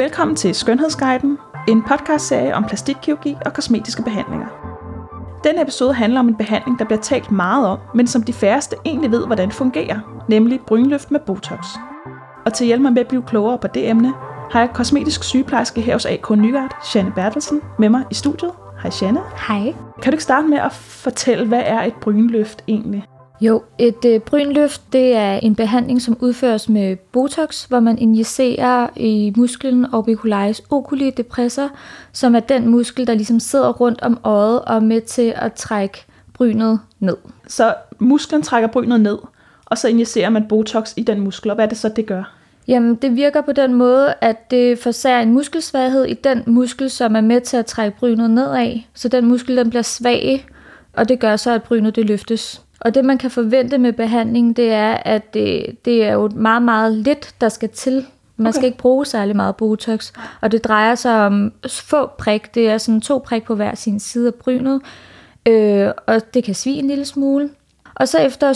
Velkommen til Skønhedsguiden, en podcastserie om plastikkirurgi og kosmetiske behandlinger. Denne episode handler om en behandling, der bliver talt meget om, men som de færreste egentlig ved, hvordan fungerer, nemlig brynløft med Botox. Og til at hjælpe mig med at blive klogere på det emne, har jeg kosmetisk sygeplejerske her hos AK Nygaard, Shanne Bertelsen, med mig i studiet. Hej Shanne. Hej. Kan du ikke starte med at fortælle, hvad er et brynløft egentlig? Jo, et brynløft det er en behandling, som udføres med Botox, hvor man injicerer i musklen orbicularis oculi depressor, som er den muskel, der ligesom sidder rundt om øjet og er med til at trække brynet ned. Så musklen trækker brynet ned, og så injicerer man Botox i den muskel, og hvad er det så, det gør? Jamen, det virker på den måde, at det forsager en muskelsvaghed i den muskel, som er med til at trække brynet nedad, så den muskel den bliver svag, og det gør så, at brynet det løftes. Og det, man kan forvente med behandlingen, det er, at det er jo meget, meget lidt, der skal til. Man skal ikke bruge særlig meget Botox. Og det drejer sig om få prik. Det er sådan 2 prik på hver sin side af brynet. Og det kan svie en lille smule. Og så efter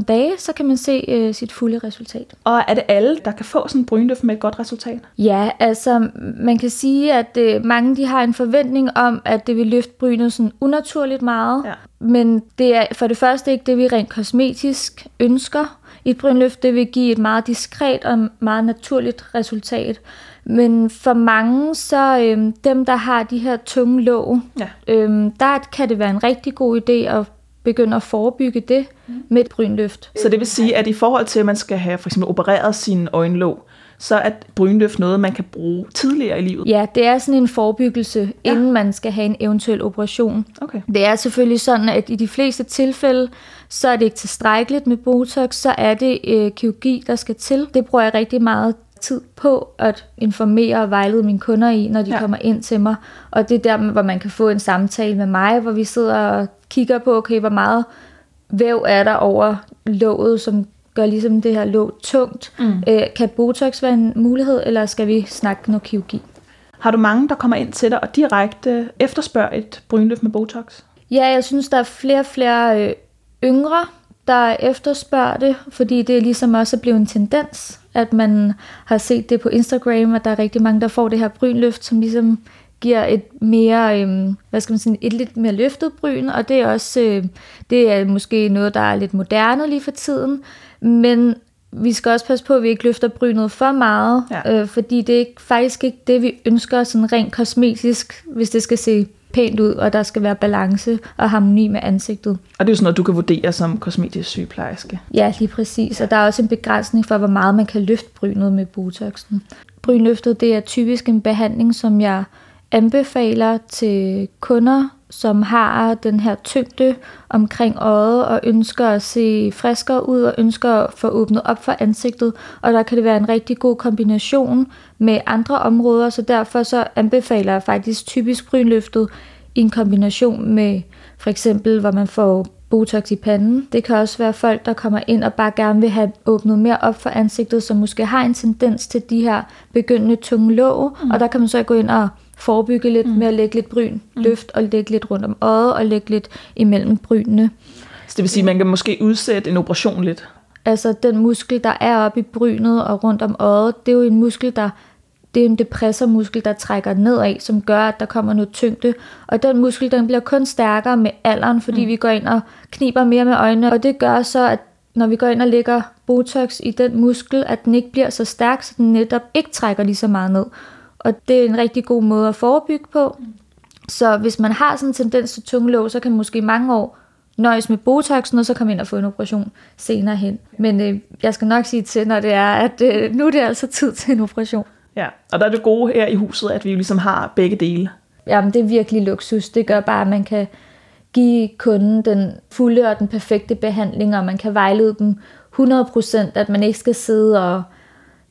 7-14 dage, så kan man se sit fulde resultat. Og er det alle, der kan få sådan en brynløft med et godt resultat? Ja, altså man kan sige, at mange de har en forventning om, at det vil løfte brynet sådan unaturligt meget. Ja. Men det er for det første ikke det, vi rent kosmetisk ønsker. Et brynløft det vil give et meget diskret og meget naturligt resultat. Men for mange, så dem, der har de her tunge låg, ja. Der kan det være en rigtig god idé at begynder at forebygge det med et brynløft. Så det vil sige, at i forhold til, at man skal have for eksempel opereret sine øjenlåg, så er brynløft noget, man kan bruge tidligere i livet? Ja, det er sådan en forebyggelse, inden man skal have en eventuel operation. Okay. Det er selvfølgelig sådan, at i de fleste tilfælde, så er det ikke tilstrækkeligt med Botox, så er det kirurgi, der skal til. Det bruger jeg rigtig meget tid på at informere og vejlede mine kunder i, når de kommer ind til mig. Og det er der, hvor man kan få en samtale med mig, hvor vi sidder og kigger på, okay, hvor meget væv er der over låget, som gør ligesom det her låg tungt. Kan Botox være en mulighed, eller skal vi snakke noget kirurgi? Har du mange, der kommer ind til dig og direkte efterspørger et brynløft med Botox? Ja, jeg synes, der er flere yngre, der efterspørger det, fordi det er ligesom også blevet en tendens, at man har set det på Instagram, og der er rigtig mange, der får det her brynløft, som ligesom giver et mere, et lidt mere løftet bryn, og det er også, det er måske noget, der er lidt moderne lige for tiden, men vi skal også passe på, at vi ikke løfter brynet for meget, fordi det er faktisk ikke det, vi ønsker sådan rent kosmetisk, hvis det skal se pænt ud, og der skal være balance og harmoni med ansigtet. Og det er jo sådan noget, du kan vurdere som kosmetisk sygeplejerske. Ja, lige præcis. Og der er også en begrænsning for, hvor meget man kan løfte brynet med Botoxen. Brynløftet, det er typisk en behandling, som jeg anbefaler til kunder, som har den her tyngde omkring øjet og ønsker at se friskere ud og ønsker at få åbnet op for ansigtet. Og der kan det være en rigtig god kombination med andre områder, så derfor så anbefaler jeg faktisk typisk brynløftet i en kombination med for eksempel, hvor man får Botox i panden. Det kan også være folk, der kommer ind og bare gerne vil have åbnet mere op for ansigtet, som måske har en tendens til de her begyndende tunge låg, og der kan man så gå ind og forebygge lidt med at lægge lidt bryn, løft og lægge lidt rundt om øjet og lægge lidt imellem brynene. Så det vil sige, at man kan måske udsætte en operation lidt? Altså den muskel, der er oppe i brynet og rundt om øjet, det er jo en muskel, det er en depressormuskel, der trækker nedad, som gør, at der kommer noget tyngde. Og den muskel, den bliver kun stærkere med alderen, fordi vi går ind og kniber mere med øjnene. Og det gør så, at når vi går ind og lægger Botox i den muskel, at den ikke bliver så stærk, så den netop ikke trækker lige så meget ned. Og det er en rigtig god måde at forebygge på. Så hvis man har sådan en tendens til tungelåg, så kan man måske i mange år nøjes med Botoxen, og så komme ind og få en operation senere hen. Men jeg skal nok sige til, når det er, at nu er det altså tid til en operation. Ja, og der er det gode her i huset, at vi jo ligesom har begge dele. Jamen, det er virkelig luksus. Det gør bare, at man kan give kunden den fulde og den perfekte behandling, og man kan vejlede dem 100%, at man ikke skal sidde og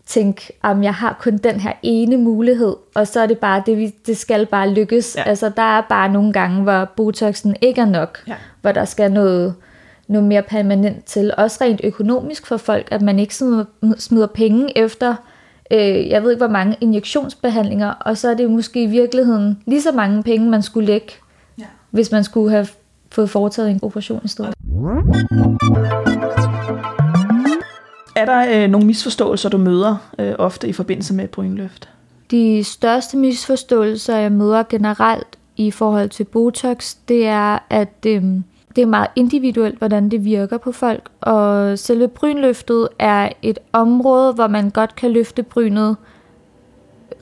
tænke, at jeg har kun den her ene mulighed, og så er det bare, det skal bare lykkes. Ja. Altså, der er bare nogle gange, hvor Botoxen ikke er nok, hvor der skal noget mere permanent til. Også rent økonomisk for folk, at man ikke smider penge efter, jeg ved ikke, hvor mange injektionsbehandlinger, og så er det måske i virkeligheden lige så mange penge, man skulle lægge, hvis man skulle have fået foretaget en operation i stedet. Er der nogle misforståelser, du møder ofte i forbindelse med brynløft? De største misforståelser, jeg møder generelt i forhold til Botox, det er, at det er meget individuelt, hvordan det virker på folk. Og selve brynløftet er et område, hvor man godt kan løfte brynet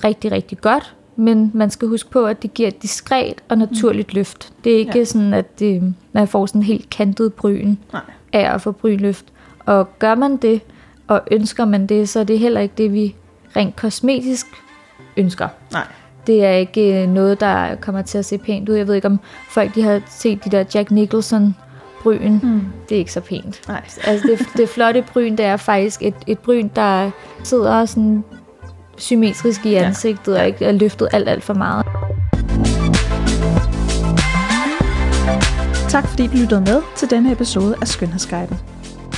rigtig, rigtig godt. Men man skal huske på, at det giver et diskret og naturligt løft. Det er ikke sådan, at man får sådan en helt kantet bryn af at få brynløft. Og gør man det, og ønsker man det, så er det heller ikke det, vi rent kosmetisk ønsker. Nej. Det er ikke noget, der kommer til at se pænt ud. Jeg ved ikke, om folk de har set de der Jack Nicholson-bryn. Mm. Det er ikke så pænt. Nej. Altså det flotte bryn, det er faktisk et bryn, der sidder sådan symmetrisk i ansigtet og ikke er løftet alt for meget. Tak fordi du lyttede med til denne episode af Skønhedsguiden.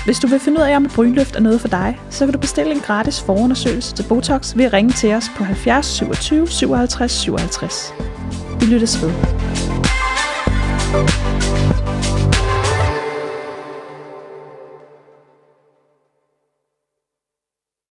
Hvis du vil finde ud af, om et brynløft er noget for dig, så kan du bestille en gratis forundersøgelse til Botox ved at ringe til os på 70 27 57 57. Vi lyttes ved.